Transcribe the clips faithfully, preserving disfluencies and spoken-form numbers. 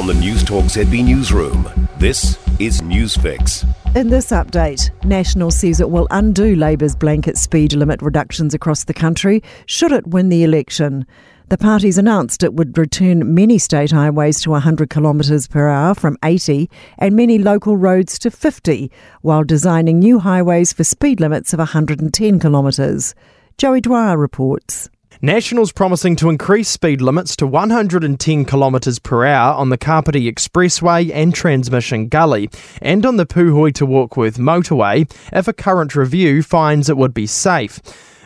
From the News Talk Z B newsroom, this is News Fix. In this update, National says it will undo Labor's blanket speed limit reductions across the country should it win the election. The party's announced it would return many state highways to one hundred kilometres per hour from eighty and many local roads to fifty, while designing new highways for speed limits of one hundred ten kilometres. Joey Dwyer reports. National's promising to increase speed limits to one hundred ten kilometres per hour on the Kapiti Expressway and Transmission Gully, and on the Puhoi to Walkworth Motorway, if a current review finds it would be safe.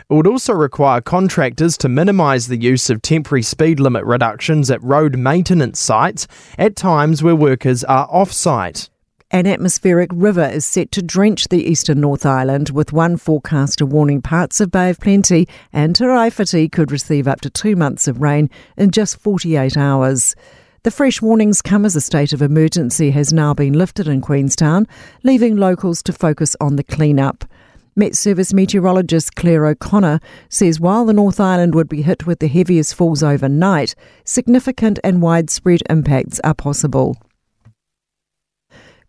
It would also require contractors to minimise the use of temporary speed limit reductions at road maintenance sites at times where workers are off-site. An atmospheric river is set to drench the eastern North Island, with one forecaster warning parts of Bay of Plenty and Tairāwhiti could receive up to two months of rain in just forty-eight hours. The fresh warnings come as a state of emergency has now been lifted in Queenstown, leaving locals to focus on the clean-up. Met Service meteorologist Claire O'Connor says while the North Island would be hit with the heaviest falls overnight, significant and widespread impacts are possible.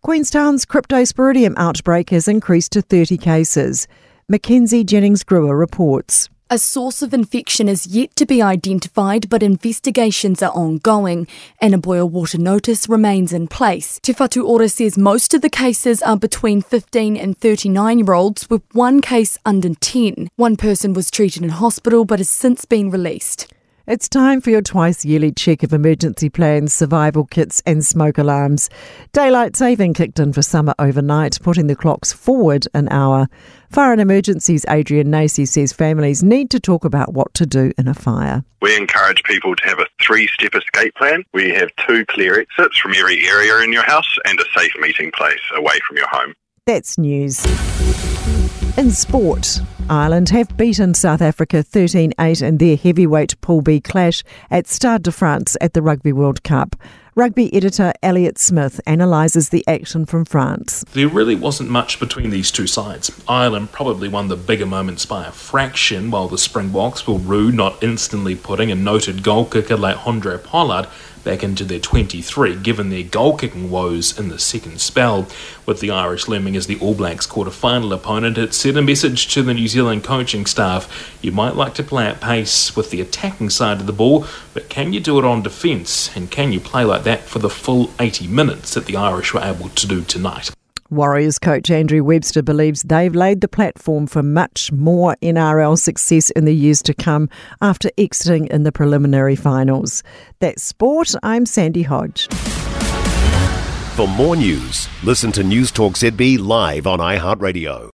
Queenstown's cryptosporidium outbreak has increased to thirty cases. Mackenzie Jennings-Gruer reports. A source of infection is yet to be identified, but investigations are ongoing and a boil water notice remains in place. Te Whatu Ora says most of the cases are between fifteen and thirty-nine-year-olds, with one case under ten. One person was treated in hospital but has since been released. It's time for your twice-yearly check of emergency plans, survival kits and smoke alarms. Daylight saving kicked in for summer overnight, putting the clocks forward an hour. Fire and Emergencies Adrian Nacy says families need to talk about what to do in a fire. We encourage people to have a three-step escape plan. We have two clear exits from every area in your house and a safe meeting place away from your home. That's news. In sport, Ireland have beaten South Africa thirteen eight in their heavyweight Pool B clash at Stade de France at the Rugby World Cup. Rugby editor Elliot Smith analyses the action from France. There really wasn't much between these two sides. Ireland probably won the bigger moments by a fraction, while the Springboks were rude, not instantly putting a noted goal kicker like Andre Pollard back into their twenty-three, given their goal-kicking woes in the second spell. With the Irish looming as the All Blacks quarter-final opponent, it sent a message to the New Zealand coaching staff. You might like to play at pace with the attacking side of the ball, but can you do it on defence? And can you play like that for the full eighty minutes that the Irish were able to do tonight? Warriors coach Andrew Webster believes they've laid the platform for much more N R L success in the years to come after exiting in the preliminary finals. That's sport. I'm Sandy Hodge. For more news, listen to News Talk Z B live on iHeartRadio.